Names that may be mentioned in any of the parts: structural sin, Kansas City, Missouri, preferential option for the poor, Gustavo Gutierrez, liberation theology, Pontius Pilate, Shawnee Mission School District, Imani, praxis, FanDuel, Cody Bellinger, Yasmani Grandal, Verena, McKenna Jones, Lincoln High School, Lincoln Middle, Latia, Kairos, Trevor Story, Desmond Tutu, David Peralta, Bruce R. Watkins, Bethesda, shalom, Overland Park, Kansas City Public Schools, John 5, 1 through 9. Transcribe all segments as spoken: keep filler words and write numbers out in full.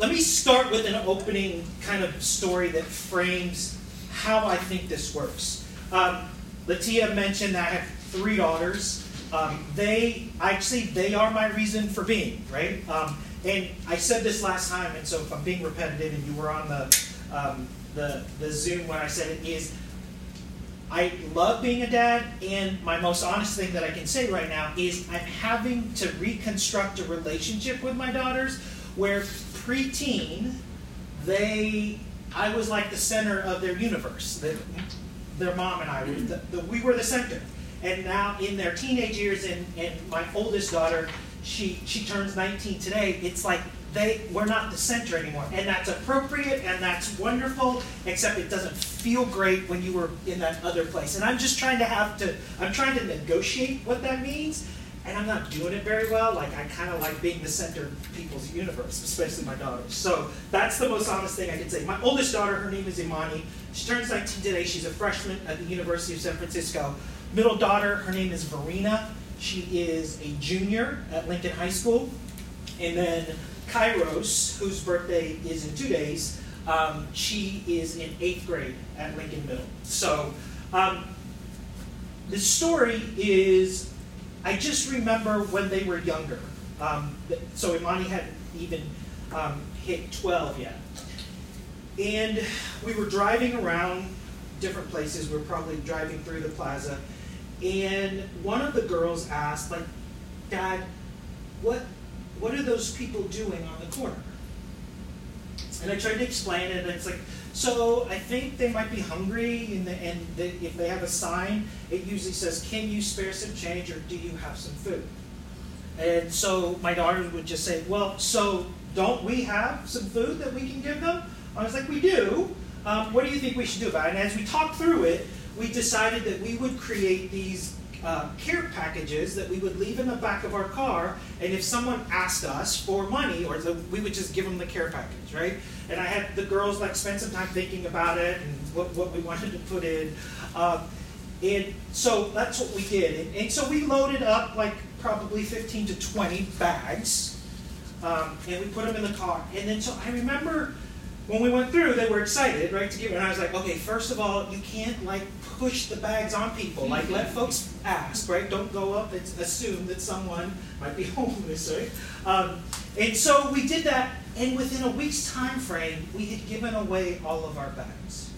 Let me start with an opening kind of story that frames how I think this works. Um, Latia mentioned that I have three daughters. Um, they actually, they are my reason for being, right? Um, and I said this last time, and so if I'm being repetitive and you were on the um, the, the Zoom when I said it, is I love being a dad, and my most honest thing that I can say right now is I'm having to reconstruct a relationship with my daughters where preteen, they, I was like the center of their universe. They, their mom and I, we, the, the, we were the center. And now in their teenage years, and, and my oldest daughter, she she turns nineteen today, it's like they we're not the center anymore. And that's appropriate, and that's wonderful, except it doesn't feel great when you were in that other place. And I'm just trying to have to, I'm trying to negotiate what that means, and I'm not doing it very well. Like, I kind of like being the center of people's universe, especially my daughters. So that's the most honest thing I can say. My oldest daughter, her name is Imani. She turns nineteen today. She's a freshman at the University of San Francisco. Middle daughter, her name is Verena. She is a junior at Lincoln High School. And then Kairos, whose birthday is in two days, um, she is in eighth grade at Lincoln Middle. So um, the story is, I just remember when they were younger. Um, so Imani hadn't even um, hit twelve yet. And we were driving around different places. We were probably driving through the plaza. And one of the girls asked, like, Dad, what, what are those people doing on the corner? And I tried to explain it, and it's like, so I think they might be hungry, and, the, and the, if they have a sign, it usually says, can you spare some change, or do you have some food? And so my daughter would just say, well, so don't we have some food that we can give them? I was like, we do. Um, what do you think we should do about it? And as we talked through it, we decided that we would create these uh, care packages that we would leave in the back of our car, and if someone asked us for money, or the, we would just give them the care package, right? And I had the girls like spend some time thinking about it and what, what we wanted to put in. Um, and so that's what we did. And, and so we loaded up like probably fifteen to twenty bags, um, and we put them in the car. And then so I remember, when we went through, they were excited, right, to give it. And I was like, okay, first of all, you can't, like, push the bags on people. Like, let folks ask, right? Don't go up and assume that someone might be homeless, right? Um, and so we did that, and within a week's time frame, we had given away all of our bags.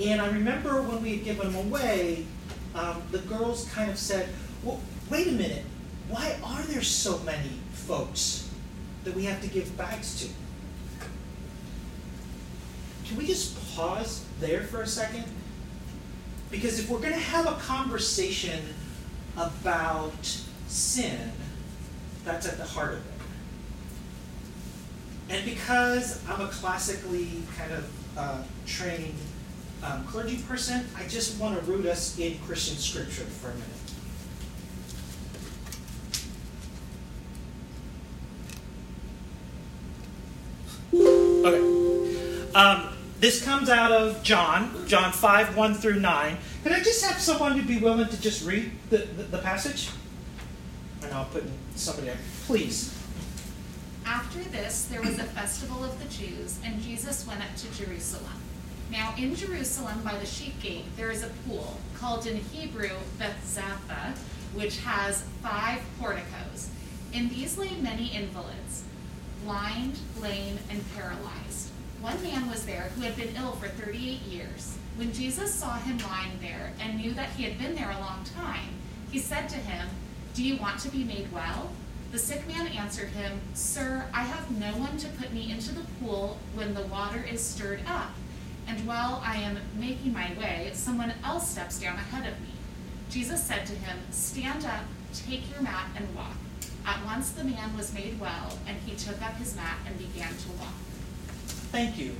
And I remember when we had given them away, um, the girls kind of said, well, wait a minute. Why are there so many folks that we have to give bags to? Can we just pause there for a second? Because if we're going to have a conversation about sin, that's at the heart of it. And because I'm a classically kind of uh, trained um, clergy person, I just want to root us in Christian scripture for a minute. Okay. Um, This comes out of John, John five, one through nine. Could I just have someone to be willing to just read the, the, the passage? And I'll put somebody there. Please. After this, there was a festival of the Jews, and Jesus went up to Jerusalem. Now in Jerusalem by the sheep gate, there is a pool called in Hebrew Bethesda, which has five porticos. In these lay many invalids, blind, lame, and paralyzed. One man was there who had been ill for thirty-eight years. When Jesus saw him lying there and knew that he had been there a long time, he said to him, "Do you want to be made well?" The sick man answered him, "Sir, I have no one to put me into the pool when the water is stirred up, and while I am making my way, someone else steps down ahead of me." Jesus said to him, "Stand up, take your mat, and walk." At once the man was made well, and he took up his mat and began to walk. Thank you.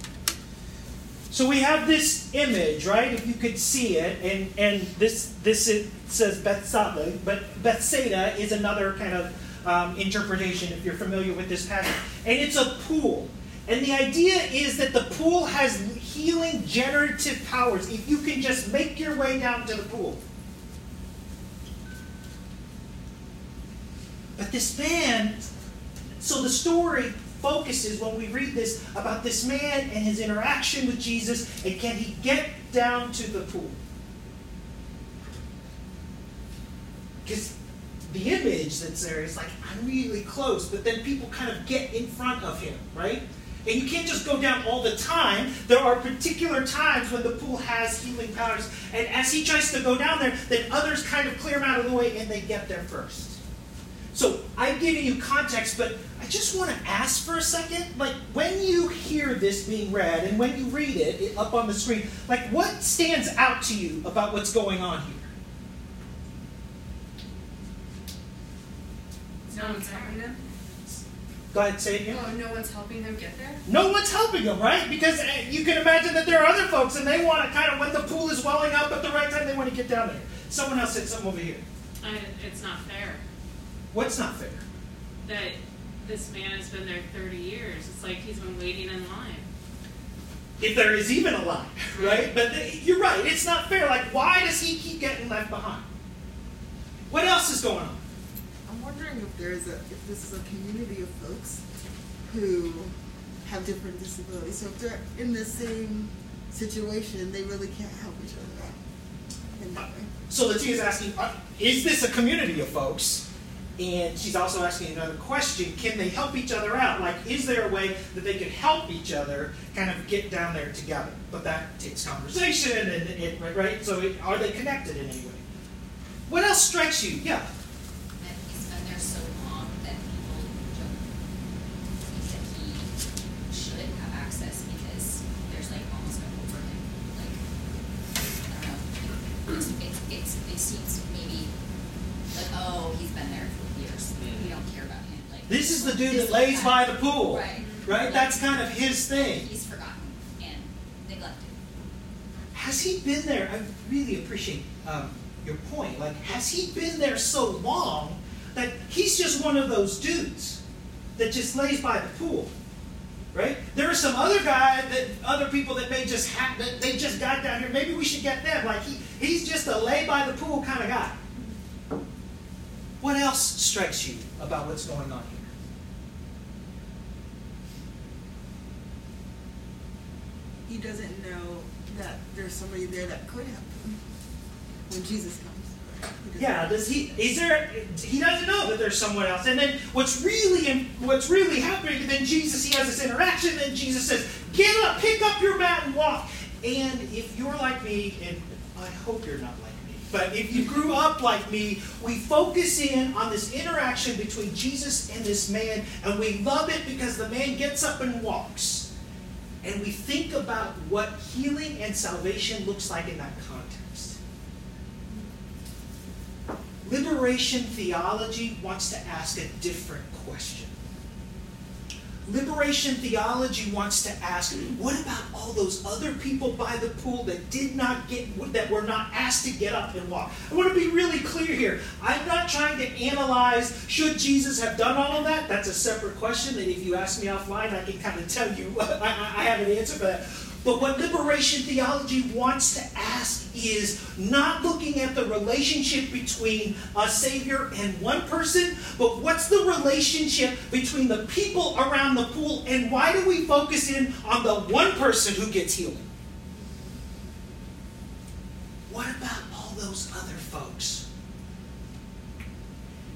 So we have this image, right? If you could see it, and, and this this is, says Bethsaida, but Bethsaida is another kind of um, interpretation if you're familiar with this passage. And it's a pool. And the idea is that the pool has healing, generative powers if you can just make your way down to the pool. But this man, so the story focuses when we read this about this man and his interaction with Jesus, and can he get down to the poor? Because the image that's there is like, I'm really close, but then people kind of get in front of him, right? And you can't just go down all the time. There are particular times when the pool has healing powers. And as he tries to go down there, then others kind of clear him out of the way, and they get there first. So I'm giving you context, but I just want to ask for a second, like, when you hear this being read and when you read it, it up on the screen, like, what stands out to you about what's going on here? No one's helping them. Go ahead, say it again. Oh, no one's helping them get there? No one's helping them, right? Because you can imagine that there are other folks, and they want to kind of, when the pool is welling up at the right time, they want to get down there. Someone else said something over here. I, it's not fair. What's not fair? That this man has been there thirty years. It's like he's been waiting in line. If there is even a line, right? But the, you're right, it's not fair. Like, why does he keep getting left behind? What else is going on? I'm wondering if there's a, if this is a community of folks who have different disabilities. So if they're in the same situation, they really can't help each other out in that way. So the team is asking, is this a community of folks? And she's also asking another question, can they help each other out? Like, is there a way that they could help each other kind of get down there together? But that takes conversation, and it, right? So it, are they connected in any way? What else strikes you? Yeah. That he's been there so long that people don't think that he should have access because there's, like, almost no overlap. Like, I don't know. It's, it's, it's, it seems maybe like, oh, he's been there for years. We don't care about him. Like, this is the dude that lays by the pool, right? Right? That's kind of his thing. He's forgotten and neglected. Has he been there? I really appreciate um, your point. Like, has he been there so long that he's just one of those dudes that just lays by the pool, right? There are some other guy that other people that may just ha- that they just got down here. Maybe we should get them. Like, he he's just a lay by the pool kind of guy. What else strikes you about what's going on here? He doesn't know that there's somebody there that could help him when Jesus comes. Yeah, does he? Is there? He doesn't know that there's someone else. And then what's really what's really happening? Then Jesus, he has this interaction. Then Jesus says, "Get up, pick up your mat, and walk." And if you're like me, and I hope you're not like me. But if you grew up like me, we focus in on this interaction between Jesus and this man, and we love it because the man gets up and walks. And we think about what healing and salvation looks like in that context. Liberation theology wants to ask a different question. Liberation theology wants to ask, what about all those other people by the pool that did not get, that were not asked to get up and walk? I want to be really clear here. I'm not trying to analyze, should Jesus have done all of that? That's a separate question that if you ask me offline, I can kind of tell you, I, I have an answer for that. But what liberation theology wants to ask is not looking at the relationship between a Savior and one person, but what's the relationship between the people around the pool, and why do we focus in on the one person who gets healed? What about all those other folks?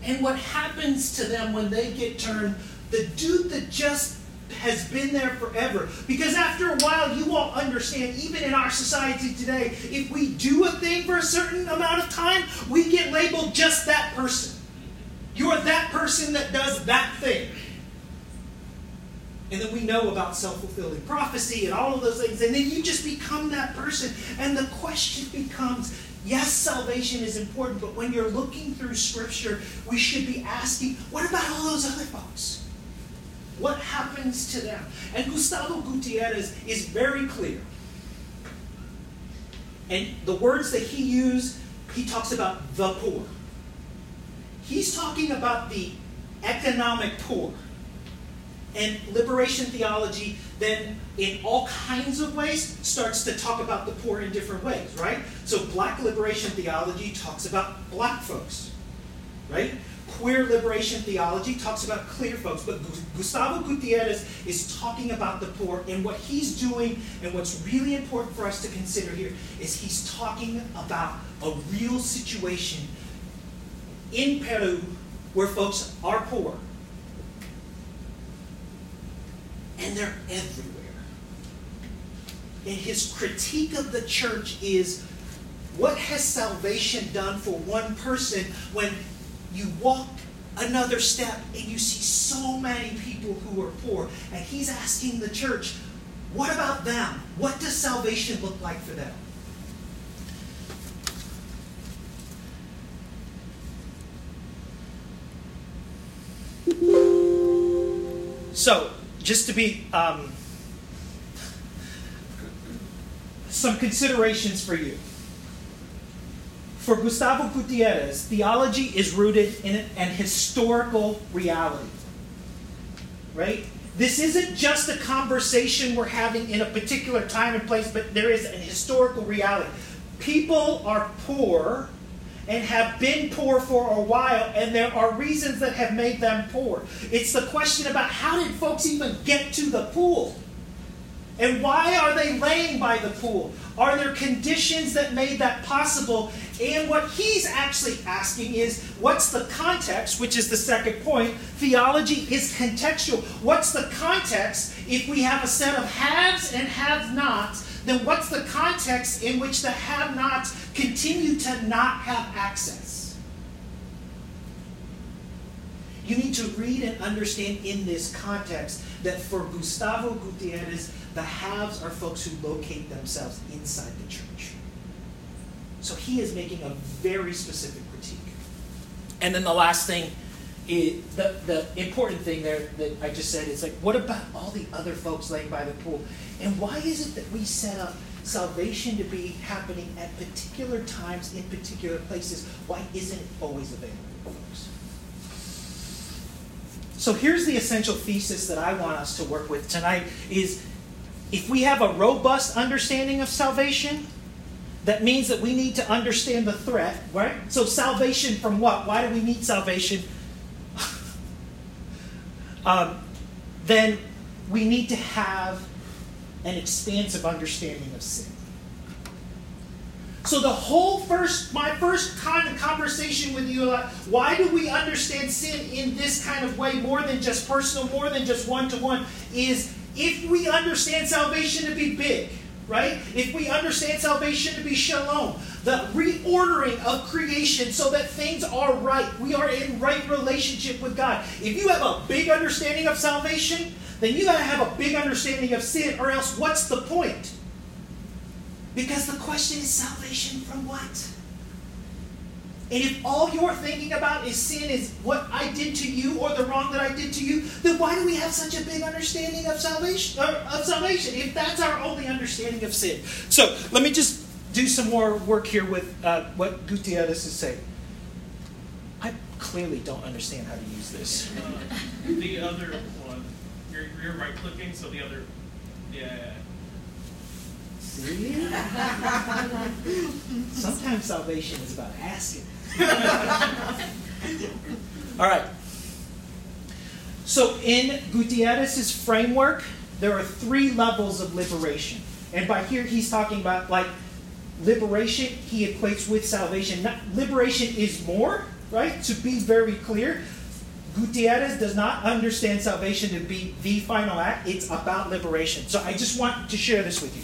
And what happens to them when they get turned, the dude that just has been there forever? Because after a while, you all understand, even in our society today, if we do a thing for a certain amount of time, we get labeled just that person. You're that person that does that thing. And then we know about self-fulfilling prophecy and all of those things, and then you just become that person. And the question becomes, yes, salvation is important, but when you're looking through Scripture, we should be asking, what about all those other folks? What happens to them? And Gustavo Gutierrez is very clear. And the words that he used, he talks about the poor. He's talking about the economic poor. And liberation theology then, in all kinds of ways, starts to talk about the poor in different ways, right? So black liberation theology talks about black folks, right? Queer liberation theology talks about clear folks, but Gustavo Gutierrez is talking about the poor, and what he's doing and what's really important for us to consider here is he's talking about a real situation in Peru where folks are poor, and they're everywhere. And his critique of the church is, what has salvation done for one person when you walk another step and you see so many people who are poor? And he's asking the church, what about them? What does salvation look like for them? So, just to be... Um, some considerations for you. For Gustavo Gutierrez, theology is rooted in an historical reality, right? This isn't just a conversation we're having in a particular time and place, but there is an historical reality. People are poor and have been poor for a while, and there are reasons that have made them poor. It's the question about how did folks even get to the pool? And why are they laying by the pool? Are there conditions that made that possible? And what he's actually asking is, what's the context, which is the second point. Theology is contextual. What's the context? If we have a set of haves and have-nots, then what's the context in which the have-nots continue to not have access? You need to read and understand in this context that for Gustavo Gutierrez, the haves are folks who locate themselves inside the church. So he is making a very specific critique. And then the last thing, is, the, the important thing there that I just said is, like, what about all the other folks laying by the pool? And why is it that we set up salvation to be happening at particular times in particular places? Why isn't it always available for folks? So here's the essential thesis that I want us to work with tonight is, if we have a robust understanding of salvation, that means that we need to understand the threat, right? So salvation from what? Why do we need salvation? um, then we need to have an expansive understanding of sin. So the whole first, my first kind of conversation with you, uh, why do we understand sin in this kind of way, more than just personal, more than just one-to-one, is if we understand salvation to be big, right? If we understand salvation to be shalom, the reordering of creation so that things are right, we are in right relationship with God. If you have a big understanding of salvation, then you gotta have a big understanding of sin, or else what's the point? Because the question is salvation from what? And if all you're thinking about is sin is what I did to you or the wrong that I did to you, then why do we have such a big understanding of salvation, of salvation if that's our only understanding of sin? So let me just do some more work here with uh, what Gutierrez is saying. I clearly don't understand how to use this. Uh, the other one, you're, you're right-clicking, so the other, yeah. See? Sometimes salvation is about asking. All right. So in Gutierrez's framework, there are three levels of liberation. And by here, he's talking about, like, liberation he equates with salvation. Not, liberation is more, right? To be very clear, Gutierrez does not understand salvation to be the final act. It's about liberation. So I just want to share this with you.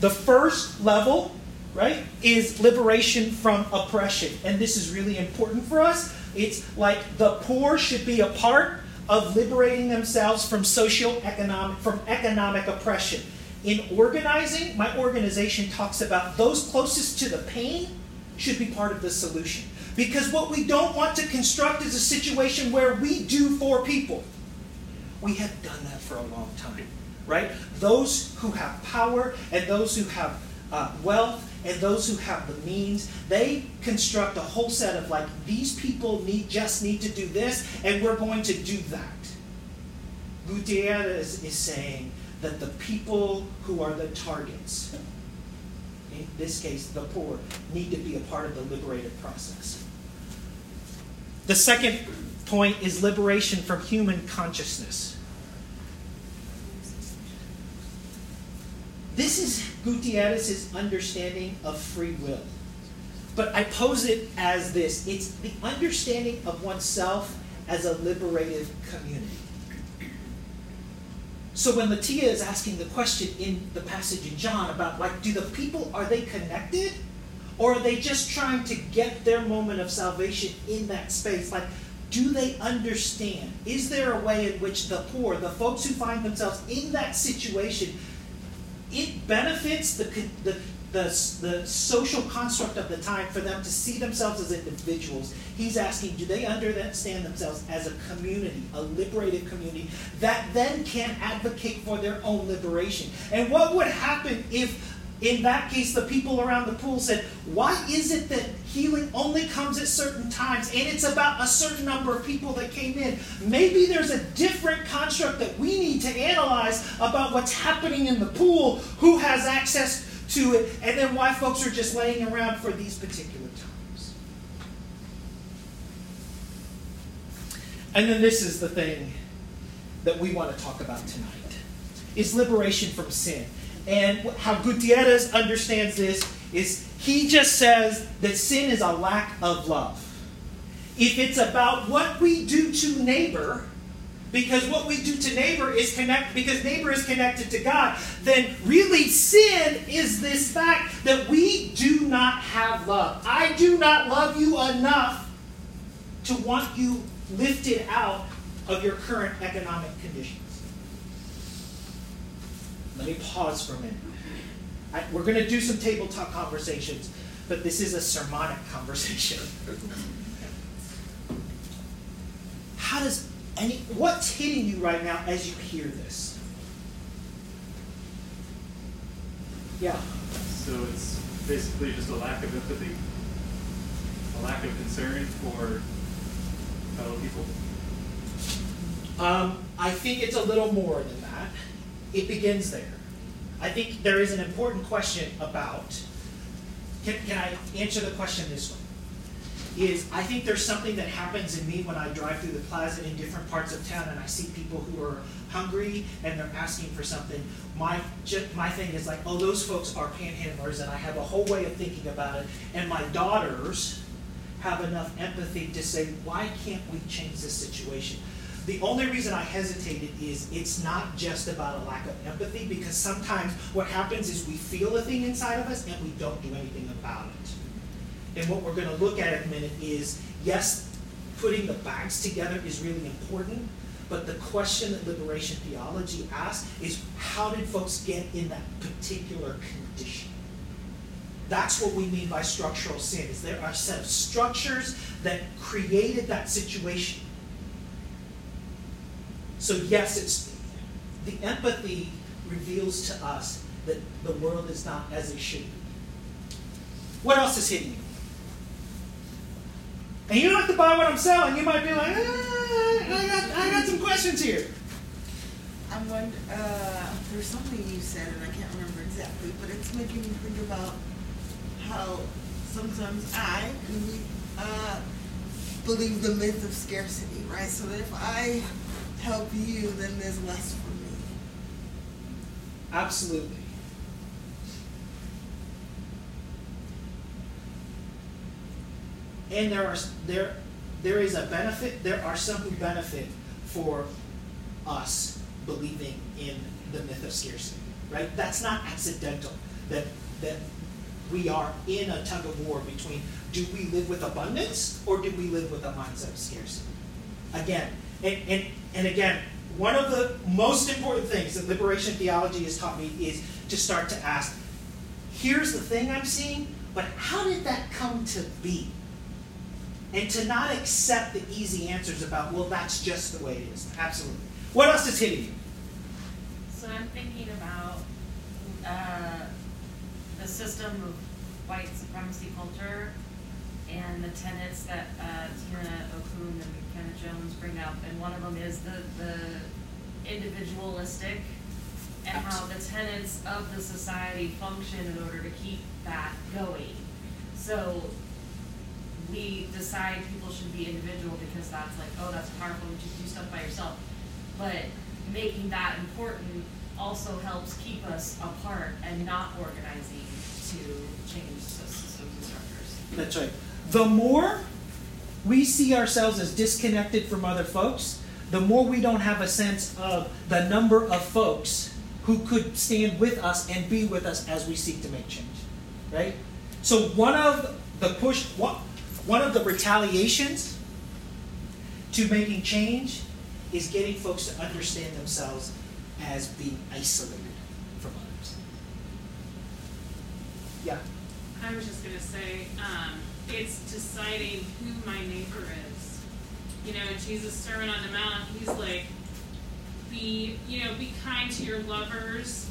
The first level, right, is liberation from oppression. And this is really important for us. It's like the poor should be a part of liberating themselves from socioeconomic, from economic oppression. In organizing, my organization talks about those closest to the pain should be part of the solution. Because what we don't want to construct is a situation where we do for people. We have done that for a long time. Right? Those who have power and those who have uh, wealth and those who have the means, they construct a whole set of, like, these people need just need to do this and we're going to do that. Gutierrez is saying that the people who are the targets, in this case the poor, need to be a part of the liberative process. The second point is liberation from human consciousness. This is Gutierrez's understanding of free will. But I pose it as this. It's the understanding of oneself as a liberative community. So when Latia is asking the question in the passage in John about, like, do the people, are they connected? Or are they just trying to get their moment of salvation in that space? Like, do they understand? Is there a way in which the poor, the folks who find themselves in that situation, it benefits the, the, the, the social construct of the time for them to see themselves as individuals? He's asking, do they understand themselves as a community, a liberated community, that then can advocate for their own liberation? And what would happen if, in that case, the people around the pool said, why is it that healing only comes at certain times, and it's about a certain number of people that came in? Maybe there's a different construct that we need to analyze about what's happening in the pool, who has access to it, and then why folks are just laying around for these particular times. And then this is the thing that we want to talk about tonight, is liberation from sin. And how Gutierrez understands this is he just says that sin is a lack of love. If it's about what we do to neighbor, because what we do to neighbor is connect, because neighbor is connected to God, then really sin is this fact that we do not have love. I do not love you enough to want you lifted out of your current economic conditions. Let me pause for a minute. I, we're going to do some tabletop conversations, but this is a sermonic conversation. How does any, what's hitting you right now as you hear this? Yeah. So it's basically just a lack of empathy, a lack of concern for fellow people. Um, I think it's a little more than that. It begins there. I think there is an important question about, can, can I answer the question this way? Is I think there's something that happens in me when I drive through the plaza in different parts of town and I see people who are hungry and they're asking for something. My, my thing is like, oh, those folks are panhandlers, and I have a whole way of thinking about it. And my daughters have enough empathy to say, why can't we change this situation? The only reason I hesitated is it's not just about a lack of empathy, because sometimes what happens is we feel a thing inside of us and we don't do anything about it. And what we're going to look at in a minute is, yes, putting the bags together is really important, but the question that liberation theology asks is, how did folks get in that particular condition? That's what we mean by structural sin, is there are a set of structures that created that situation. So yes, it's the empathy reveals to us that the world is not as it should be. What else is hitting you? And you don't have to buy what I'm selling. You might be like, ah, I got, I got some questions here. I'm wondering, uh, there's something you said, and I can't remember exactly, but it's making me think about how sometimes I uh, believe the myth of scarcity, right? So that if I help you, then there's less for me. Absolutely. And there are there there is a benefit, there are some who benefit for us believing in the myth of scarcity, right? That's not accidental, that that we are in a tug of war between, do we live with abundance or do we live with a mindset of scarcity? Again, and, and And again, one of the most important things that liberation theology has taught me is to start to ask, here's the thing I'm seeing, but how did that come to be? And to not accept the easy answers about, well, that's just the way it is. Absolutely. What else is hitting you? So I'm thinking about uh, the system of white supremacy culture and the tenets that uh, Verena Okun and McKenna Jones bring up, and one of them is the, the individualistic, and how the tenets of the society function in order to keep that going. So we decide people should be individual because that's like, oh, that's powerful, you just do stuff by yourself. But making that important also helps keep us apart and not organizing to change systems and structures. That's right. The more we see ourselves as disconnected from other folks, the more we don't have a sense of the number of folks who could stand with us and be with us as we seek to make change, right? So one of the push, one of the retaliations to making change is getting folks to understand themselves as being isolated from others. Yeah? I was just going to say, um, it's deciding who my neighbor is. You know, Jesus' Sermon on the Mount, he's like, be, you know, be kind to your lovers.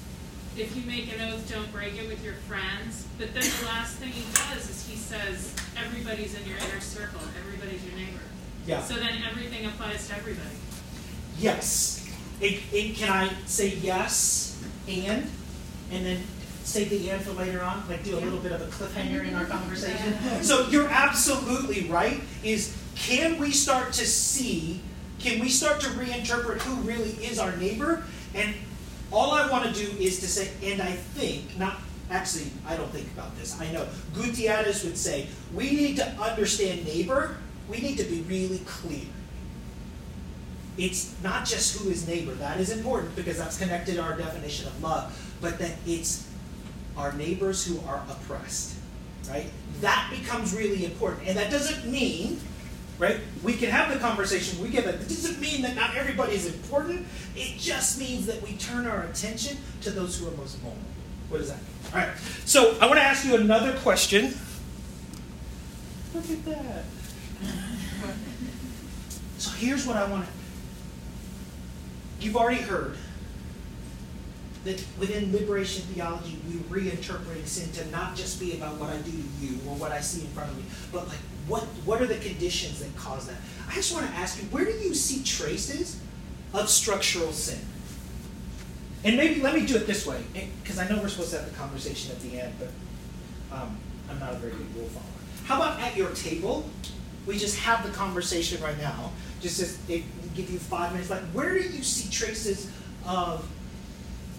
If you make an oath, don't break it with your friends. But then the last thing he does is he says, everybody's in your inner circle. Everybody's your neighbor. Yeah. So then everything applies to everybody. Yes. It, it, can I say yes and, and then save the and for later on, like do a little bit of a cliffhanger in our conversation? So you're absolutely right, is can we start to see, can we start to reinterpret who really is our neighbor? And all I want to do is to say, and I think, not actually, I don't think about this, I know. Gutierrez would say, we need to understand neighbor, we need to be really clear. It's not just who is neighbor. That is important because that's connected to our definition of love, but that it's our neighbors who are oppressed, right? That becomes really important. And that doesn't mean, right, we can have the conversation, we get that. It doesn't mean that not everybody is important. It just means that we turn our attention to those who are most vulnerable. What does that mean? All right. So I want to ask you another question. Look at that. So here's what I want to You've already heard that within liberation theology, we're reinterpreting sin to not just be about what I do to you or what I see in front of me, but like what, what are the conditions that cause that? I just want to ask you, where do you see traces of structural sin? And maybe let me do it this way, because I know we're supposed to have the conversation at the end, but um, I'm not a very good rule follower. How about at your table, we just have the conversation right now, just as they give you five minutes. Like, where do you see traces of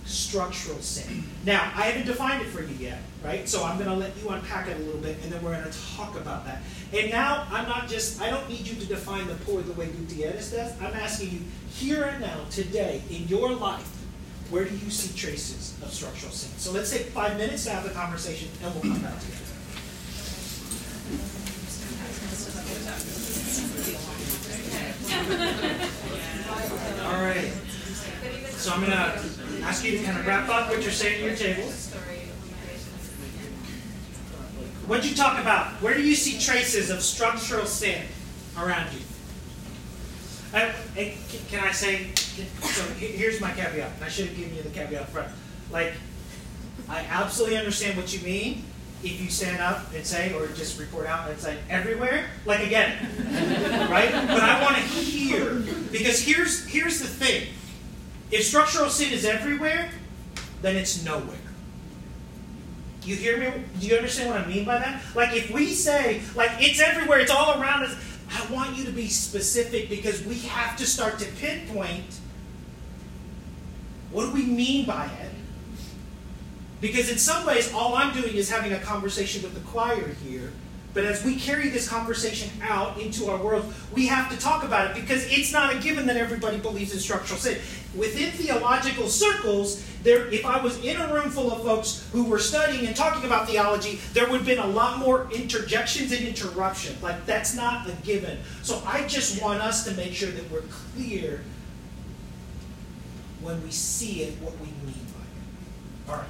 structural sin? Now, I haven't defined it for you yet, right? So I'm going to let you unpack it a little bit, and then we're going to talk about that. And now, I'm not just, I don't need you to define the poor the way Gutierrez does. I'm asking you, here and now, today, in your life, where do you see traces of structural sin? So let's take five minutes to have the conversation, and we'll come back together. All right. So I'm going to ask you to kind of wrap up what you're saying at your table. What did you talk about? Where do you see traces of structural sin around you? Uh, can I say, can, so here's my caveat. I should have given you the caveat up front. Like, I absolutely understand what you mean. If you stand up and say, or just report out and say, everywhere, like again, right? But I want to hear, because here's here's the thing. If structural sin is everywhere, then it's nowhere. You hear me? Do you understand what I mean by that? Like if we say, like it's everywhere, it's all around us, I want you to be specific because we have to start to pinpoint what do we mean by it? Because in some ways, all I'm doing is having a conversation with the choir here. But as we carry this conversation out into our world, we have to talk about it because it's not a given that everybody believes in structural sin. Within theological circles, there, if I was in a room full of folks who were studying and talking about theology, there would have been a lot more interjections and interruptions. Like, that's not a given. So I just want us to make sure that we're clear when we see it, what we mean by it. All right.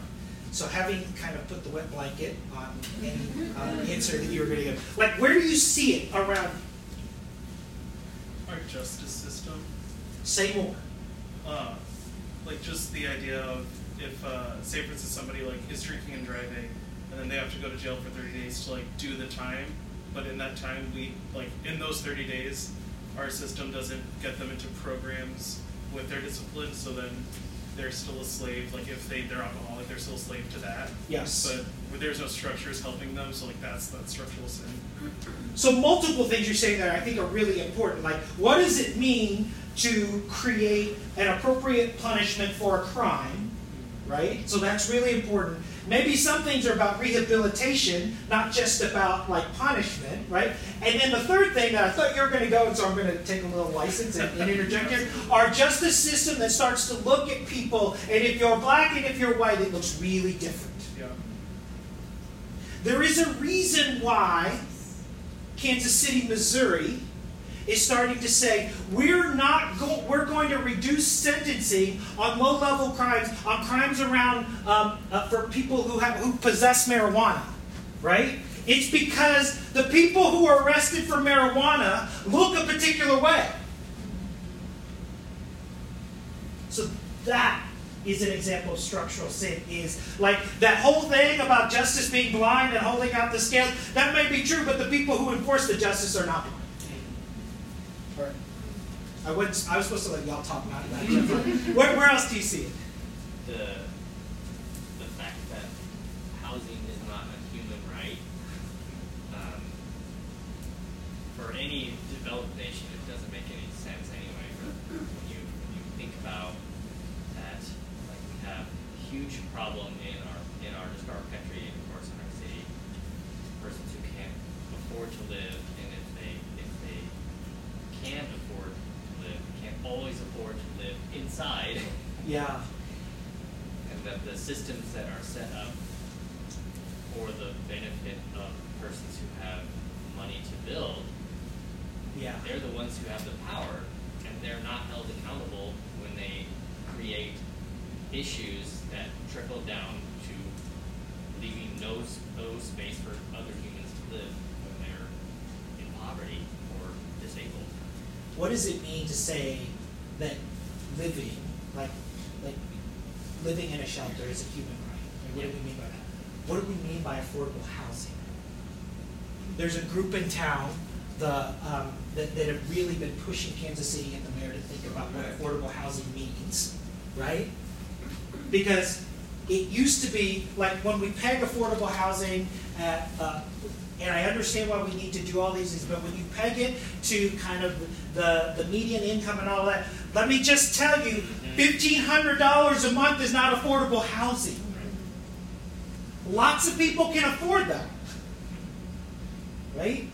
So having kind of put the wet blanket on any uh, answer that you were going to give, like where do you see it around our justice system? Say more. Uh, like just the idea of if, uh, say for instance, somebody like is drinking and driving, and then they have to go to jail for thirty days to like do the time. But in that time, we like in those thirty days, our system doesn't get them into programs with their discipline. So then they're still a slave. Like if they, they're alcoholic, they're still a slave to that. Yes. But there's no structures helping them, so like that's that structural sin. So multiple things you're saying there I think are really important. Like what does it mean to create an appropriate punishment for a crime, right? So that's really important. Maybe some things are about rehabilitation, not just about like punishment, right? And then the third thing that I thought you were going to go, and so I'm going to take a little license and, and interject here, are just a system that starts to look at people, and if you're black and if you're white, it looks really different. Yeah. There is a reason why Kansas City, Missouri is starting to say, we're not go- we're going to reduce sentencing on low-level crimes, on crimes around um, uh, for people who have who possess marijuana, right? It's because the people who are arrested for marijuana look a particular way. So that is an example of structural sin, is like that whole thing about justice being blind and holding out the scales, that may be true, but the people who enforce the justice are not blind. Right. I, went, I was supposed to let y'all talk about that. where, where else do you see it? The, the fact that housing is not a human right. Um, for any developed nation, it doesn't make any sense anyway. When you, when you think about that, like we have a huge problem in our in our, just our country and of course in our city. Persons who can't afford to live. Can't afford to live, can't always afford to live inside. Yeah. And that the systems that are set up for the benefit of persons who have money to build, yeah, they're the ones who have the power, and they're not held accountable when they create issues that trickle down to leaving no, no space for other humans to live when they're in poverty or disabled. What does it mean to say that living, like, like living in a shelter is a human right? Like, what yeah. do we mean by that? What do we mean by affordable housing? There's a group in town the, um, that, that have really been pushing Kansas City and the mayor to think about what affordable housing means, right? Because it used to be, like, when we peg affordable housing at uh, and I understand why we need to do all these things, but when you peg it to kind of the, the median income and all that, let me just tell you, fifteen hundred dollars a month is not affordable housing. Lots of people can afford that, right?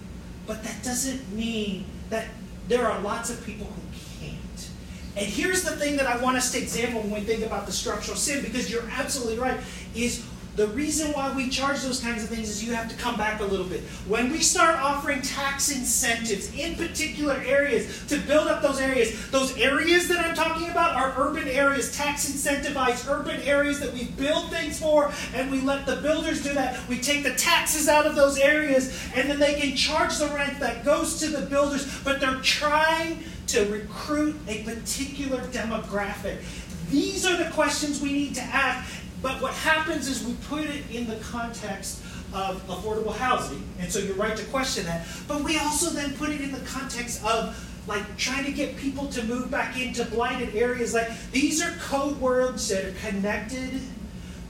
But that doesn't mean that there are lots of people who can't. And here's the thing that I want us to examine when we think about the structural sin, because you're absolutely right, is the reason why we charge those kinds of things is you have to come back a little bit. When we start offering tax incentives in particular areas to build up those areas, those areas that I'm talking about are urban areas, tax incentivized urban areas that we build things for, and we let the builders do that. We take the taxes out of those areas, and then they can charge the rent that goes to the builders, but they're trying to recruit a particular demographic. These are the questions we need to ask. But what happens is we put it in the context of affordable housing, and so you're right to question that. But we also then put it in the context of like trying to get people to move back into blighted areas. Like these are code words that are connected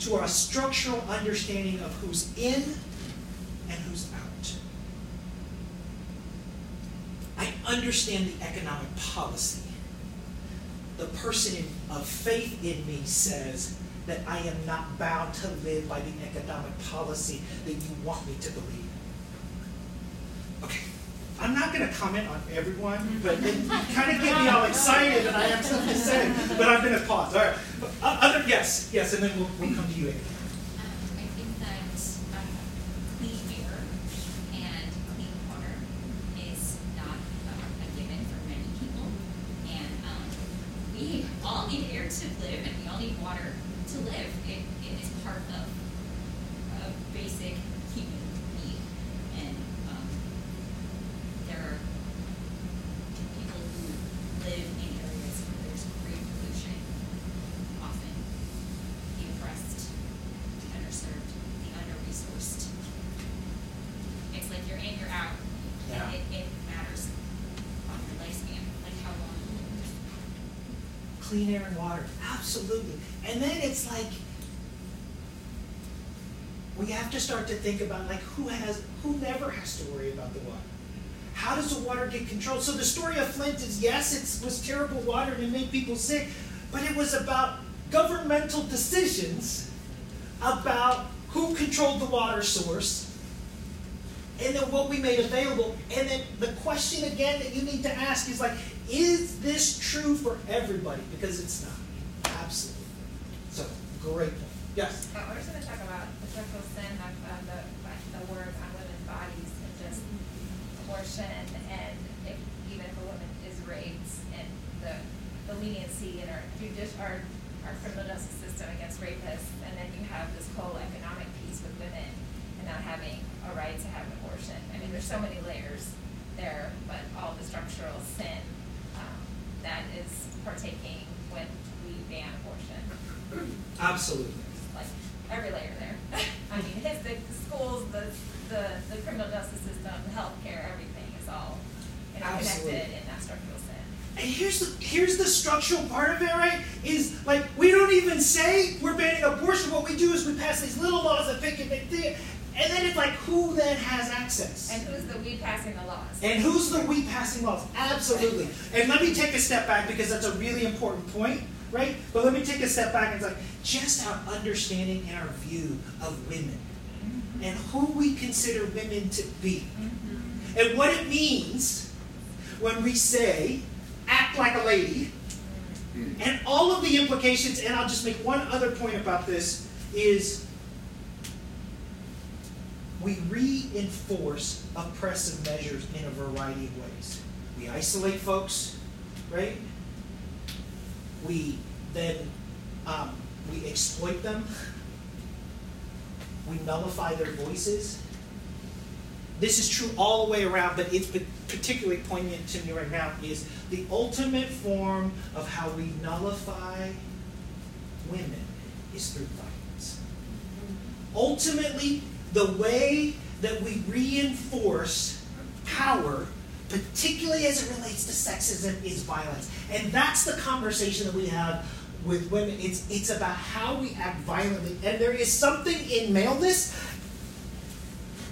to our structural understanding of who's in and who's out. I understand the economic policy. The person of faith in me says that I am not bound to live by the economic policy that you want me to believe. Okay, I'm not going to comment on everyone, but it kind of get me all excited and I have something to say, but I'm going to pause. All right, other, yes, yes, and then we'll, we'll come to you, Amy. Um, I think that um, clean air and clean water is not uh, a given for many people, and um, we all need air to live and we all need water to live. It, it is part of a basic human need, and um, there are people who live in areas where there's great pollution, often the oppressed, the underserved, the under-resourced. It's like you're in, you're out. Yeah. It, it matters on your lifespan, like how long you live. Clean air and water, absolutely. And then it's like, we have to start to think about like who has, who never has to worry about the water. How does the water get controlled? So the story of Flint is, yes, it was terrible water and it made people sick, but it was about governmental decisions about who controlled the water source and then what we made available. And then the question again that you need to ask is like, is this true for everybody? Because it's not, absolutely. So, great point, yes? Uh, we're just gonna talk about the structural sin of uh, the, like, the words on women's bodies and just abortion, and if, even if a woman is raped, and the, the leniency in our judicial, our, our criminal justice system against rapists, and then you have this whole economic piece with women and not having a right to have an abortion. I mean, there's so many layers there, but all the structural sin um, that is partaking when we ban abortion. Absolutely. Like every layer there. I mean, his, the, the schools, the, the the criminal justice system, healthcare, everything is all interconnected in that structural sin. And here's the, here's the structural part of it, right? Is like, we don't even say we're banning abortion. What we do is we pass these little laws that pick and pick things. And then it's like, who then has access? And who's the we passing the laws? And who's the we passing laws? Absolutely. And let me take a step back because that's a really important point, right? But let me take a step back and it's like, just our understanding and our view of women mm-hmm. and who we consider women to be mm-hmm. and what it means when we say, act like a lady mm-hmm. and all of the implications. And I'll just make one other point about this is, we reinforce oppressive measures in a variety of ways. We isolate folks, right? We then um, we exploit them. We nullify their voices. This is true all the way around, but it's particularly poignant to me right now is the ultimate form of how we nullify women is through violence. Ultimately, the way that we reinforce power, particularly as it relates to sexism, is violence. And that's the conversation that we have with women. It's, it's about how we act violently. And there is something in maleness,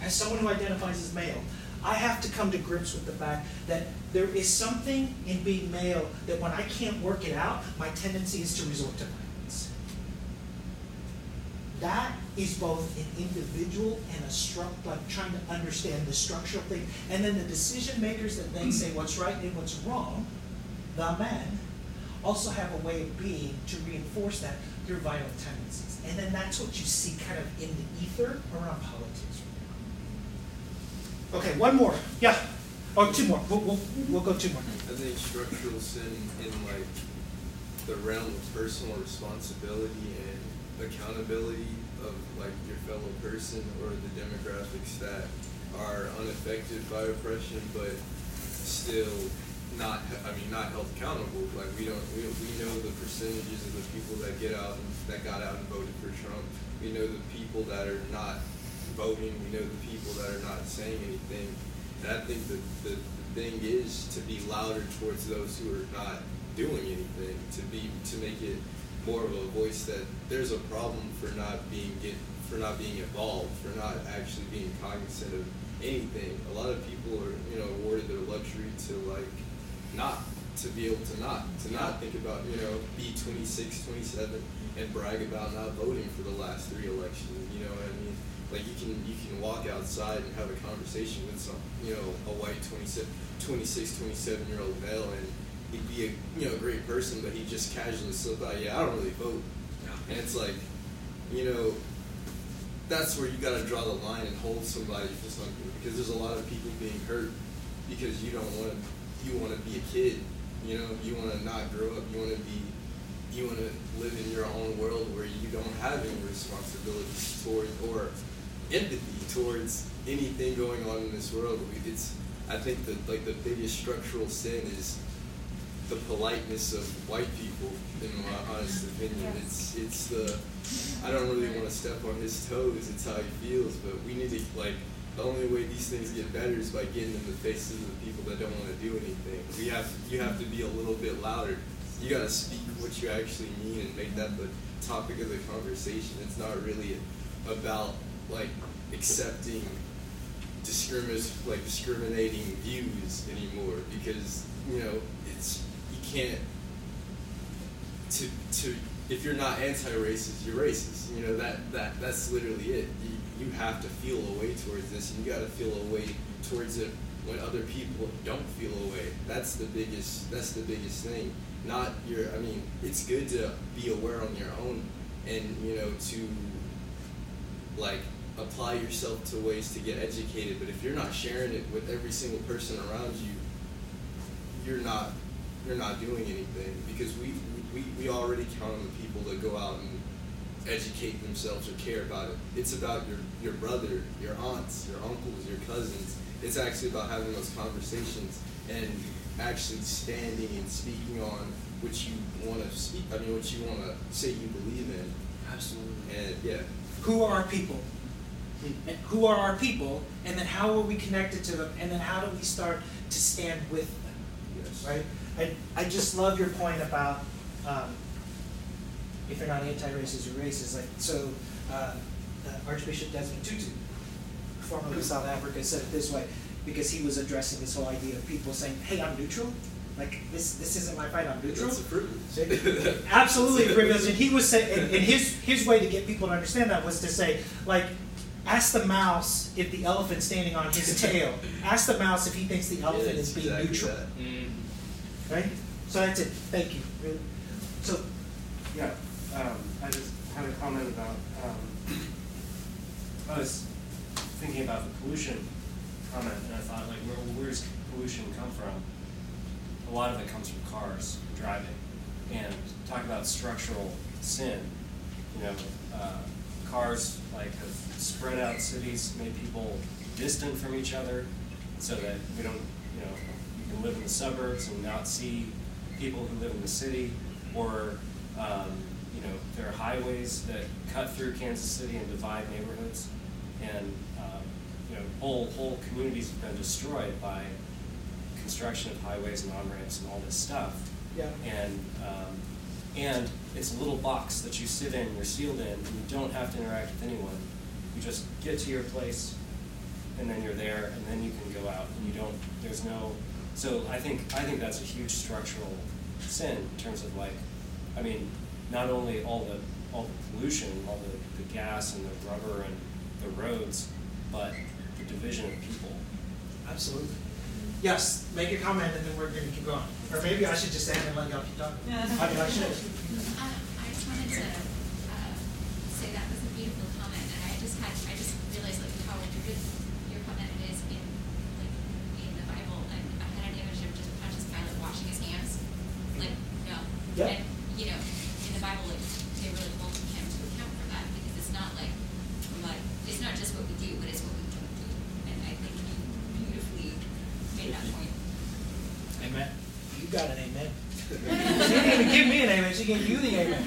as someone who identifies as male, I have to come to grips with the fact that there is something in being male that when I can't work it out, my tendency is to resort to violence. That is both an individual and a struct, like trying to understand the structural thing. And then the decision makers that then say what's right and what's wrong, the men, also have a way of being to reinforce that through violent tendencies. And then that's what you see kind of in the ether around politics right now. Okay, one more. Yeah. Or oh, two more. We'll, we'll, we'll go two more. I think structural sin in like the realm of personal responsibility and accountability of like your fellow person or the demographics that are unaffected by oppression, but still not, I mean, not held accountable. Like we don't, we, we know the percentages of the people that get out and that got out and voted for Trump. We know the people that are not voting. We know the people that are not saying anything. And I think the, the, the thing is to be louder towards those who are not doing anything, to be, to make it more of a voice that there's a problem for not being get, for not being involved, for not actually being cognizant of anything. A lot of people are, you know, awarded their luxury to like not to be able to not to not think about, you know, be twenty-six, twenty-seven and brag about not voting for the last three elections. You know what I mean? Like you can you can walk outside and have a conversation with some, you know, a white twenty-six, twenty-seven year old male, and he'd be a, you know, great person, but he just casually slipped out, yeah, I don't really vote. And it's like, you know, that's where you got to draw the line and hold somebody for something, because there's a lot of people being hurt because you don't want to, you want to be a kid, you know, you want to not grow up, you want to be, you want to live in your own world where you don't have any responsibilities toward or empathy towards anything going on in this world. It's, I think that like the biggest structural sin is the politeness of white people, in my honest opinion. It's it's the, I don't really want to step on his toes, it's how he feels, but we need to, like, the only way these things get better is by getting in the faces of the people that don't want to do anything. We have, you have to be a little bit louder. you gotta speak what you actually mean and make that the topic of the conversation. It's not really about like accepting discrimin- like discriminating views anymore, because you know it's you can't to to if you're not anti-racist, you're racist. You know that that that's literally it. You, you have to feel a way towards this, and you gotta feel a way towards it when other people don't feel a way. That's the biggest. That's the biggest thing. Not your. I mean, it's good to be aware on your own, and you know to like apply yourself to ways to get educated. But if you're not sharing it with every single person around you, you're not. You're not doing anything, because we we we already count on the people that go out and educate themselves or care about it. It's about your your brother, your aunts, your uncles, your cousins. It's actually about having those conversations and actually standing and speaking on what you want to speak. I mean, what you want to say you believe in. Absolutely. And yeah. Who are our people? And who are our people? And then how are we connected to them? And then how do we start to stand with them? Yes. Right. I I just love your point about um, if you're not anti-racist, you're racist. Like so, uh, uh, Archbishop Desmond Tutu, formerly of South Africa, said it this way, because he was addressing this whole idea of people saying, hey, I'm neutral. Like, this this isn't my fight, I'm neutral. It's a privilege. Absolutely a privilege. And he was saying, and, and his, his way to get people to understand that was to say, like, ask the mouse if the elephant's standing on his tail. Ask the mouse if he thinks the elephant yeah, is being exactly neutral. Mm-hmm. Right? So that's it. Thank you. So, yeah, um, I just had a comment about um, us. Thinking about the pollution comment, and I thought, like, where, where does pollution come from? A lot of it comes from cars and driving. And talk about structural sin. You know, uh, cars like have spread out cities, made people distant from each other, so that we don't, you know, you can live in the suburbs and not see people who live in the city, or um, you know, there are highways that cut through Kansas City and divide neighborhoods, and you know, whole whole communities have been destroyed by construction of highways and on-ramps and all this stuff. Yeah. And um, and it's a little box that you sit in, you're sealed in, and you don't have to interact with anyone. You just get to your place, and then you're there, and then you can go out, and you don't. There's no. So I think I think that's a huge structural sin in terms of like, I mean, not only all the all the pollution, all the, the gas and the rubber and the roads, but division of people. Absolutely. Yes, make a comment and then we're going to keep going. Or maybe I should just stand and let y'all keep talking. No, I mean, I should. Uh, I just wanted to uh, say that was a beautiful comment, and I just had, I just realized like how rooted your comment is in like in the Bible. And I had an image of just Pontius Pilate washing his hands. Like, no. Yeah. And, you know, in the Bible, like, they really hold him to account for that, because it's not like, like it's not just what we do, but it's what we Amen. You got an amen. She didn't even give me an amen. She gave you the amen.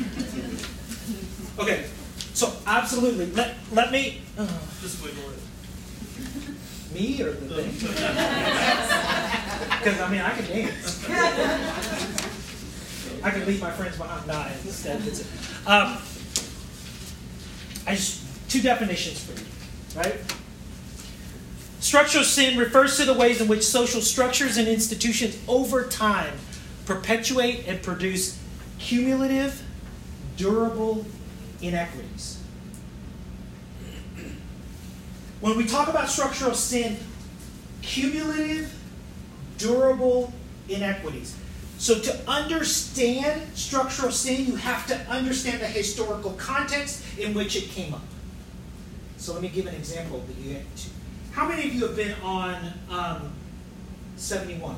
Okay. So absolutely. Let let me. Uh, Just wiggle it. Me or the thing? Because I mean I can dance. I can leave my friends behind. Nah, instead that's it. Um, I just two definitions for you, right? Structural sin refers to the ways in which social structures and institutions over time perpetuate and produce cumulative, durable inequities. When we talk about structural sin, cumulative, durable inequities. So to understand structural sin, you have to understand the historical context in which it came up. So let me give an example that you have to. How many of you have been on um, seventy-one?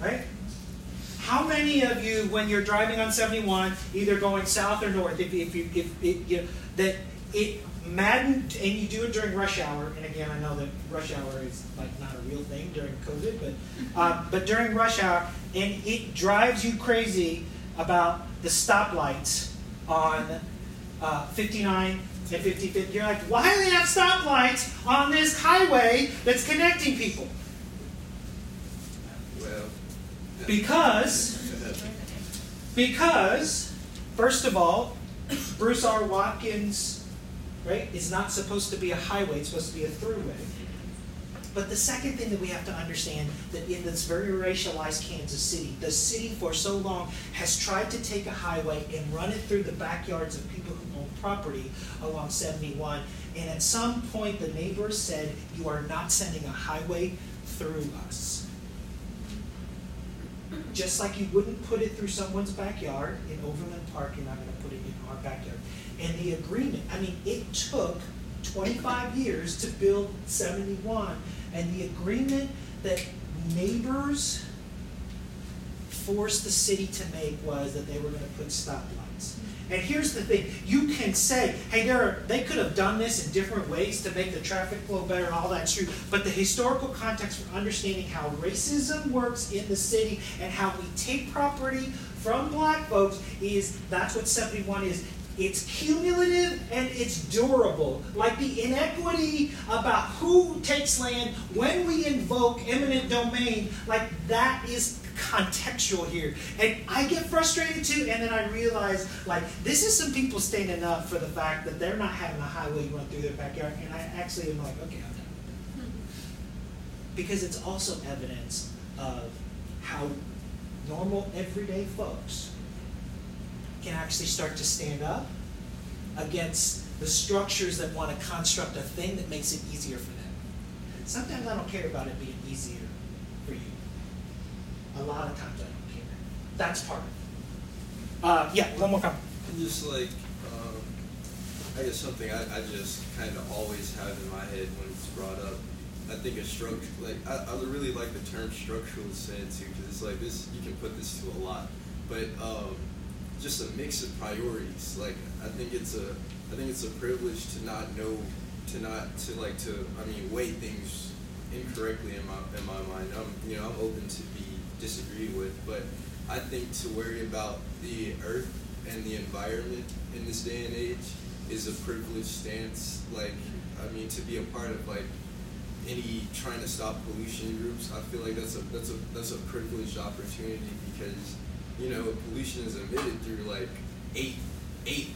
Right? How many of you, when you're driving on seventy-one, either going south or north, if, if you if it, you know, that it maddened, and you do it during rush hour. And again, I know that rush hour is like not a real thing during COVID, but uh, but during rush hour, and it drives you crazy about the stoplights on uh, fifty-nine. And fifty-fifth, you're like, why do they have stoplights on this highway that's connecting people? Well, Because, because, first of all, Bruce R. Watkins, right, is not supposed to be a highway, it's supposed to be a throughway. But the second thing that we have to understand, that in this very racialized Kansas City, the city for so long has tried to take a highway and run it through the backyards of people who own property along seventy-one. And at some point, the neighbors said, "You are not sending a highway through us." Just like you wouldn't put it through someone's backyard in Overland Park, you're not going to put it in our backyard. And the agreement, I mean, it took twenty-five years to build seventy-one. And the agreement that neighbors forced the city to make was that they were going to put stoplights. And here's the thing. You can say, hey, there are, they could have done this in different ways to make the traffic flow better and all that's true. But the historical context for understanding how racism works in the city and how we take property from black folks is that's what seventy-one is. It's cumulative and it's durable. Like the inequity about who takes land when we invoke eminent domain, like that is contextual here. And I get frustrated too, and then I realize, like, this is some people standing up for the fact that they're not having a highway run through their backyard, and I actually am like, okay, I'm done. Because it's also evidence of how normal, everyday folks can actually start to stand up against the structures that want to construct a thing that makes it easier for them. Sometimes I don't care about it being easier for you. A lot of times I don't care. That's part of it. Uh, yeah, one more comment. And just like, um, I guess something I, I just kind of always have in my head when it's brought up, I think a structure, like, I, I really like the term structural sin too, because it's like this, you can put this to a lot, but um, just a mix of priorities. Like, I think it's a, I think it's a privilege to not know, to not, to like, to, I mean, weigh things incorrectly in my, in my mind. I'm, you know, I'm open to be disagreed with, but I think to worry about the earth and the environment in this day and age is a privileged stance. Like, I mean, to be a part of like any trying to stop pollution groups, I feel like that's a that's a that's a privileged opportunity, because you know pollution is emitted through like eight eight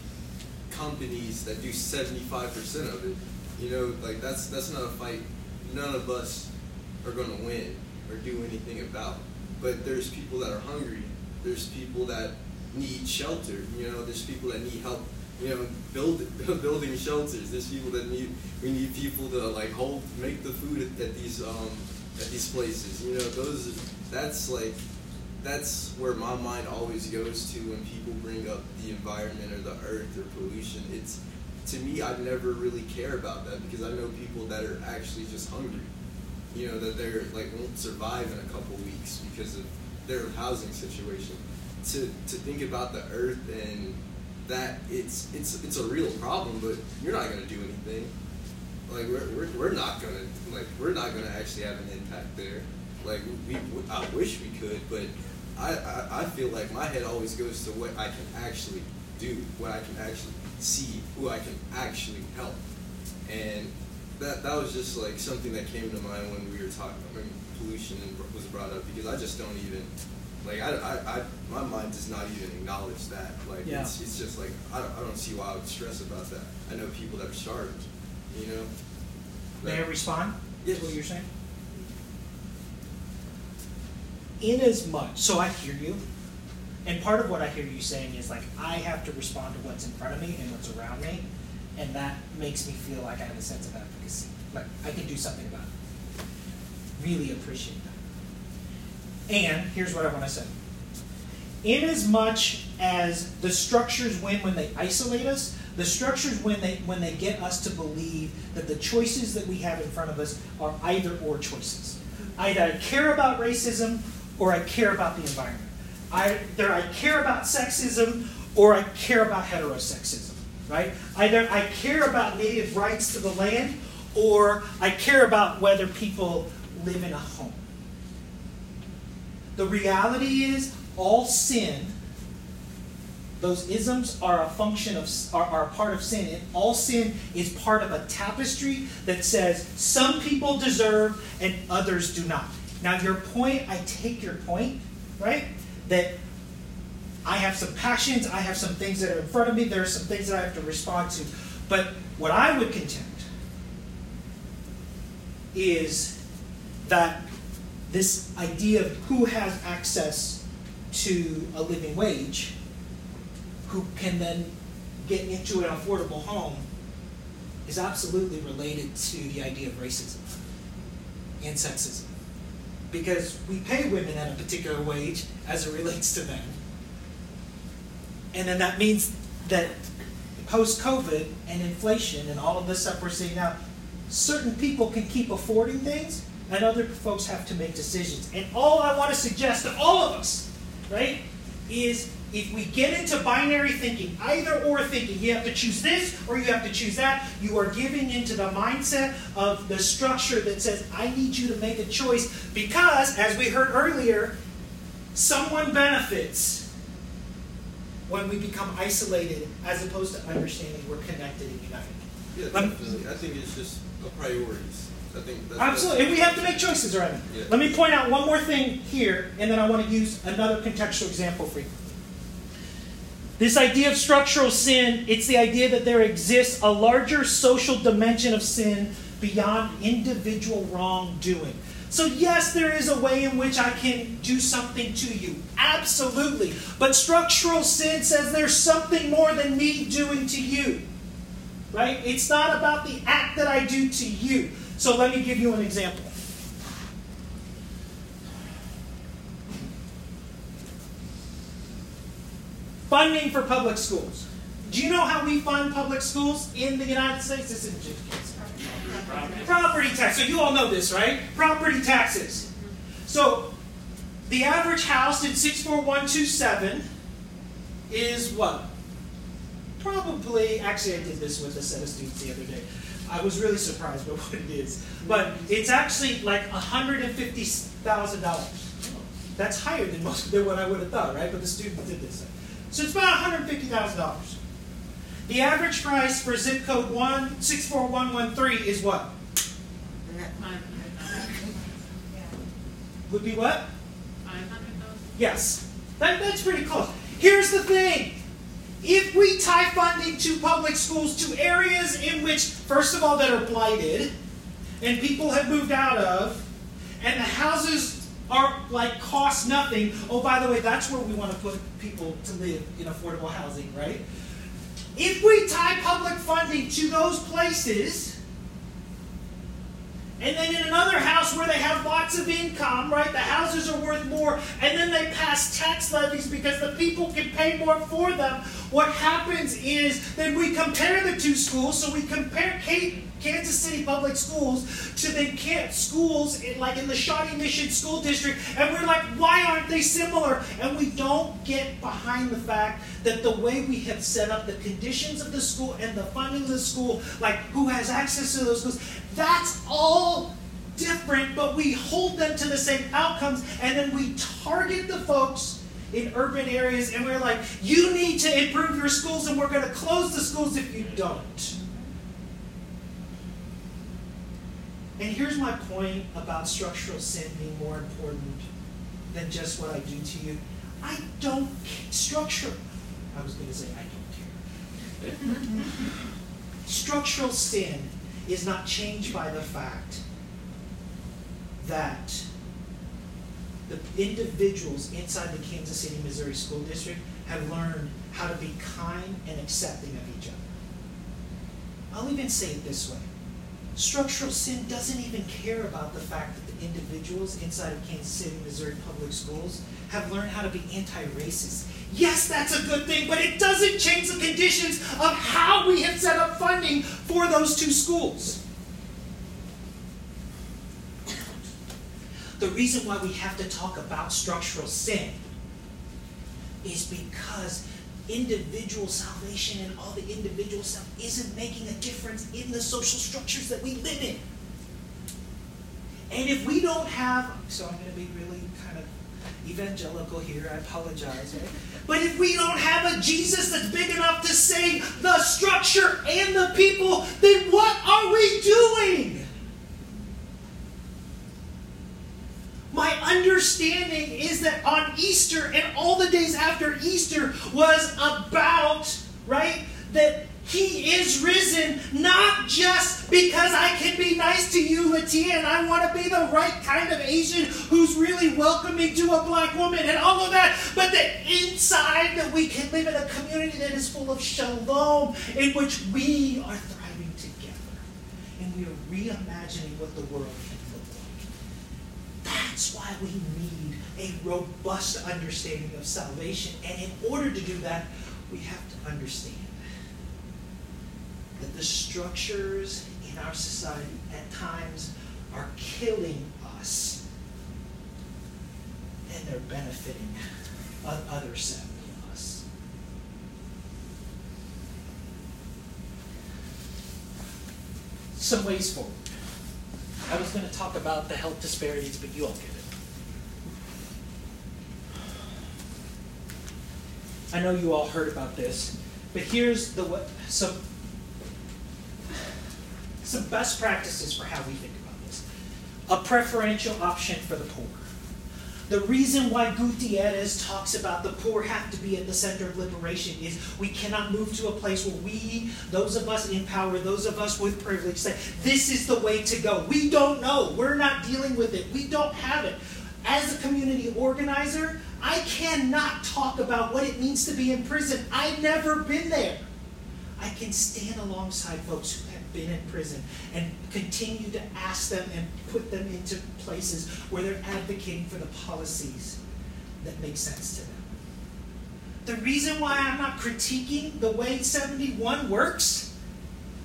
companies that do seventy-five percent of it. You know, like that's that's not a fight none of us are gonna win or do anything about. But there's people that are hungry, there's people that need shelter, you know, there's people that need help, you know, build, building shelters, there's people that need, we need people to like hold, make the food at, at these um, at these places, you know, those, that's like, that's where my mind always goes to when people bring up the environment or the earth or pollution. It's, to me, I never really care about that, because I know people that are actually just hungry. You know, that they're like won't survive in a couple weeks because of their housing situation. To to think about the earth and that it's it's it's a real problem, but you're not gonna do anything. Like we're we're we're not gonna like we're not gonna actually have an impact there. Like we, we I wish we could, but I, I I feel like my head always goes to what I can actually do, what I can actually see, who I can actually help, and. That that was just like something that came to mind when we were talking. I mean, pollution was brought up, because I just don't even like I, I, I my mind does not even acknowledge that. Like yeah. it's it's just like I don't, I don't see why I would stress about that. I know people that are starved, you know. Like, may I respond? Yes. To what you're saying. In as much, so I hear you, and part of what I hear you saying is like I have to respond to what's in front of me and what's around me. And that makes me feel like I have a sense of advocacy. Like, I can do something about it. Really appreciate that. And here's what I want to say. In as much as the structures win when they isolate us, the structures win they, when they get us to believe that the choices that we have in front of us are either or choices. Either I care about racism or I care about the environment. Either I care about sexism or I care about heterosexism. Right? Either I care about native rights to the land, or I care about whether people live in a home. The reality is, all sin, those isms are a function of, are, are a part of sin, and all sin is part of a tapestry that says some people deserve and others do not. Now, your point, I take your point, right? That I have some passions, I have some things that are in front of me, there are some things that I have to respond to. But what I would contend is that this idea of who has access to a living wage, who can then get into an affordable home, is absolutely related to the idea of racism and sexism. Because we pay women at a particular wage as it relates to men. And then that means that post-COVID and inflation and all of this stuff we're seeing now, certain people can keep affording things and other folks have to make decisions. And all I want to suggest to all of us, right, is if we get into binary thinking, either or thinking, you have to choose this or you have to choose that, you are giving into the mindset of the structure that says, I need you to make a choice because, as we heard earlier, someone benefits when we become isolated as opposed to understanding we're connected and united. Yeah, definitely. I think it's just a priorities. I think that's, absolutely, that's, and we have to make choices around it. Yeah. Let me point out one more thing here, and then I want to use another contextual example for you. This idea of structural sin, it's the idea that there exists a larger social dimension of sin beyond individual wrongdoing. So yes, there is a way in which I can do something to you. Absolutely. But structural sin says there's something more than me doing to you. Right? It's not about the act that I do to you. So let me give you an example. Funding for public schools. Do you know how we fund public schools in the United States? This isn't just kids. Property, Property tax. So you all know this, right? Property taxes. So the average house in six four one two seven is what? Probably, actually I did this with a set of students the other day. I was really surprised by what it is. But it's actually like one hundred fifty thousand dollars. That's higher than most than what I would have thought, right? But the students did this. So it's about one hundred fifty thousand dollars. The average price for zip code one six four one one three is what? Would be what? five hundred thousand dollars. Yes. That, that's pretty close. Here's the thing. If we tie funding to public schools to areas in which, first of all, that are blighted, and people have moved out of, and the houses are like cost nothing. Oh, by the way, that's where we want to put people to live in affordable housing, right? If we tie public funding to those places, and then in another house where they have lots of income, right, the houses are worth more, and then they pass tax levies because the people can pay more for them, what happens is then we compare the two schools, so we compare Kansas City Public Schools to the schools in, like in the Shawnee Mission School District, and we're like, why aren't they similar? And we don't get behind the fact that the way we have set up the conditions of the school and the funding of the school, like who has access to those schools, that's all different, but we hold them to the same outcomes, and then we target the folks in urban areas, and we're like, you need to improve your schools, and we're going to close the schools if you don't. And here's my point about structural sin being more important than just what I do to you. I don't care. Structure. I was going to say, I don't care. Structural sin is not changed by the fact that the individuals inside the Kansas City, Missouri School District have learned how to be kind and accepting of each other. I'll even say it this way. Structural sin doesn't even care about the fact that the individuals inside of Kansas City, Missouri public schools have learned how to be anti-racist. Yes, that's a good thing, but it doesn't change the conditions of how we have set up funding for those two schools. The reason why we have to talk about structural sin is because individual salvation and all the individual stuff isn't making a difference in the social structures that we live in. And if we don't have, so I'm going to be really kind of evangelical here, I apologize, right? But if we don't have a Jesus that's big enough to save the structure and the people, then what are we doing? My understanding is that on Easter and all the days after Easter was about, right, that He is risen, not just because I can be nice to you, Latia, and I want to be the right kind of Asian who's really welcoming to a black woman and all of that, but that inside that we can live in a community that is full of shalom, in which we are thriving together, and we are reimagining what the world can look like. That's why we need a robust understanding of salvation, and in order to do that, we have to understand that the structures in our society at times are killing us, and they're benefiting others sadly of us. Some ways forward. I was going to talk about the health disparities, but you all get it. I know you all heard about this, but here's the what. So, some best practices for how we think about this. A preferential option for the poor. The reason why Gutierrez talks about the poor have to be at the center of liberation is we cannot move to a place where we, those of us in power, those of us with privilege, say, this is the way to go. We don't know. We're not dealing with it. We don't have it. As a community organizer, I cannot talk about what it means to be in prison. I've never been there. I can stand alongside folks who have been in prison and continue to ask them and put them into places where they're advocating for the policies that make sense to them. The reason why I'm not critiquing the way seventy-one works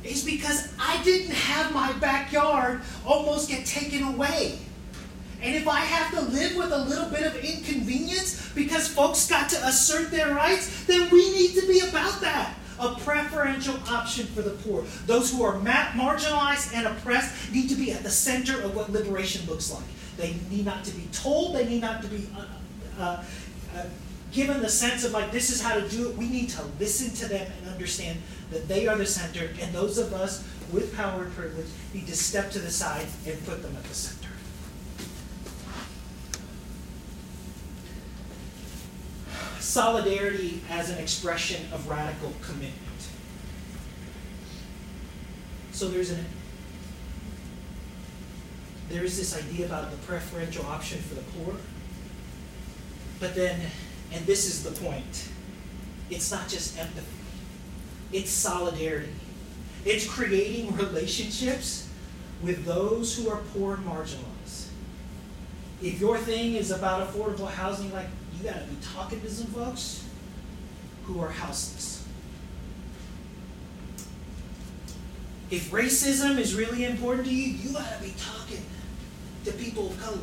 is because I didn't have my backyard almost get taken away. And if I have to live with a little bit of inconvenience because folks got to assert their rights, then we need to be about that. A preferential option for the poor. Those who are ma- marginalized and oppressed need to be at the center of what liberation looks like. They need not to be told. They need not to be uh, uh, uh, given the sense of, like, this is how to do it. We need to listen to them and understand that they are the center, and those of us with power and privilege need to step to the side and put them at the center. Solidarity as an expression of radical commitment. So there's an there is this idea about the preferential option for the poor, but then, and this is the point, it's not just empathy, it's solidarity. It's creating relationships with those who are poor and marginalized. If your thing is about affordable housing, like, you gotta be talking to some folks who are houseless. If racism is really important to you, you gotta be talking to people of color.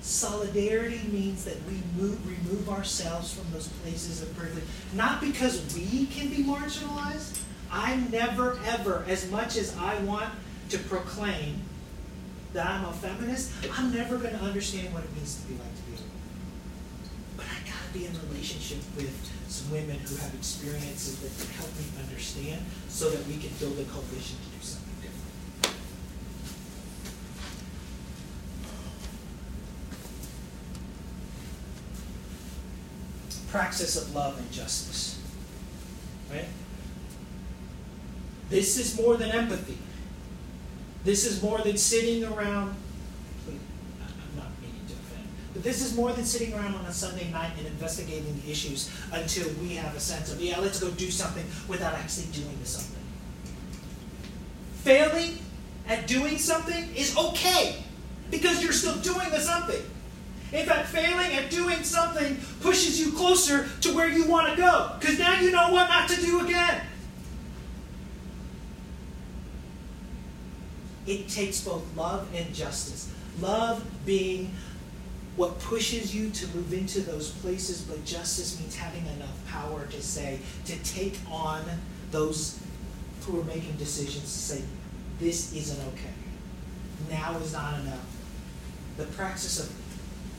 Solidarity means that we move, remove ourselves from those places of privilege, not because we can be marginalized. I never, ever, as much as I want to proclaim that I'm a feminist, I'm never going to understand what it means to be like to be a woman. But I got to be in relationship with some women who have experiences that can help me understand so that we can build a coalition to do something different. Praxis of love and justice. Right? This is more than empathy. This is more than sitting around, I'm not meaning to offend, but this is more than sitting around on a Sunday night and investigating the issues until we have a sense of, yeah, let's go do something without actually doing something. Failing at doing something is okay because you're still doing the something. In fact, failing at doing something pushes you closer to where you want to go because now you know what not to do again. It takes both love and justice. Love being what pushes you to move into those places, but justice means having enough power to say, to take on those who are making decisions to say, this isn't okay. Now is not enough. The praxis of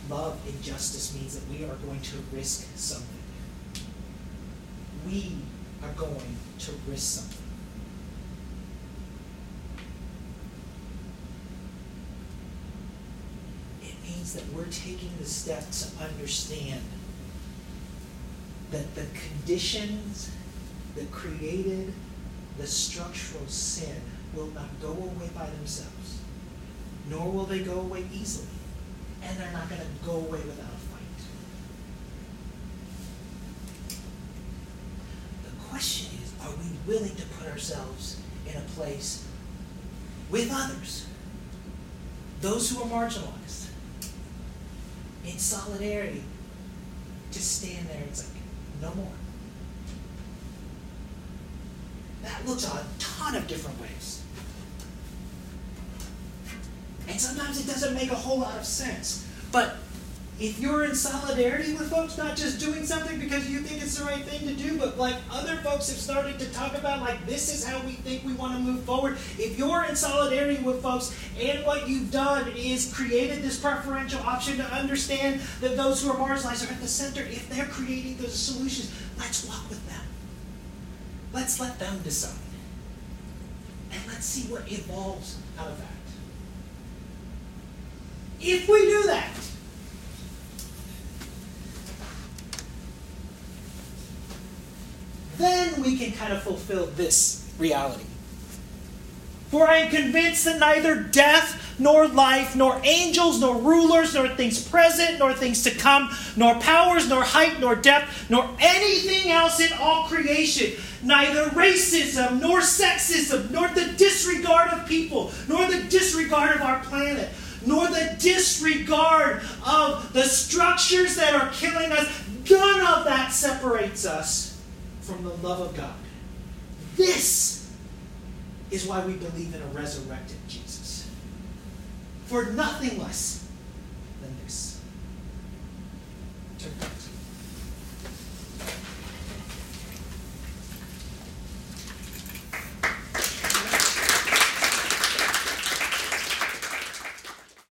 love and justice means that we are going to risk something. We are going to risk something. means that we're taking the steps to understand that the conditions that created the structural sin will not go away by themselves, nor will they go away easily, and they're not going to go away without a fight. The question is, are we willing to put ourselves in a place with others, those who are marginalized, in solidarity, to stand there and say, no more? That looks a ton of different ways. And sometimes it doesn't make a whole lot of sense. But if you're in solidarity with folks, not just doing something because you think it's the right thing to do, but like other folks have started to talk about, like, this is how we think we want to move forward. If you're in solidarity with folks and what you've done is created this preferential option to understand that those who are marginalized are at the center, if they're creating those solutions, let's walk with them. Let's let them decide. And let's see what evolves out of that. If we do that, then we can kind of fulfill this reality. For I am convinced that neither death, nor life, nor angels, nor rulers, nor things present, nor things to come, nor powers, nor height, nor depth, nor anything else in all creation, neither racism, nor sexism, nor the disregard of people, nor the disregard of our planet, nor the disregard of the structures that are killing us, none of that separates us from the love of God. This is why we believe in a resurrected Jesus. For nothing less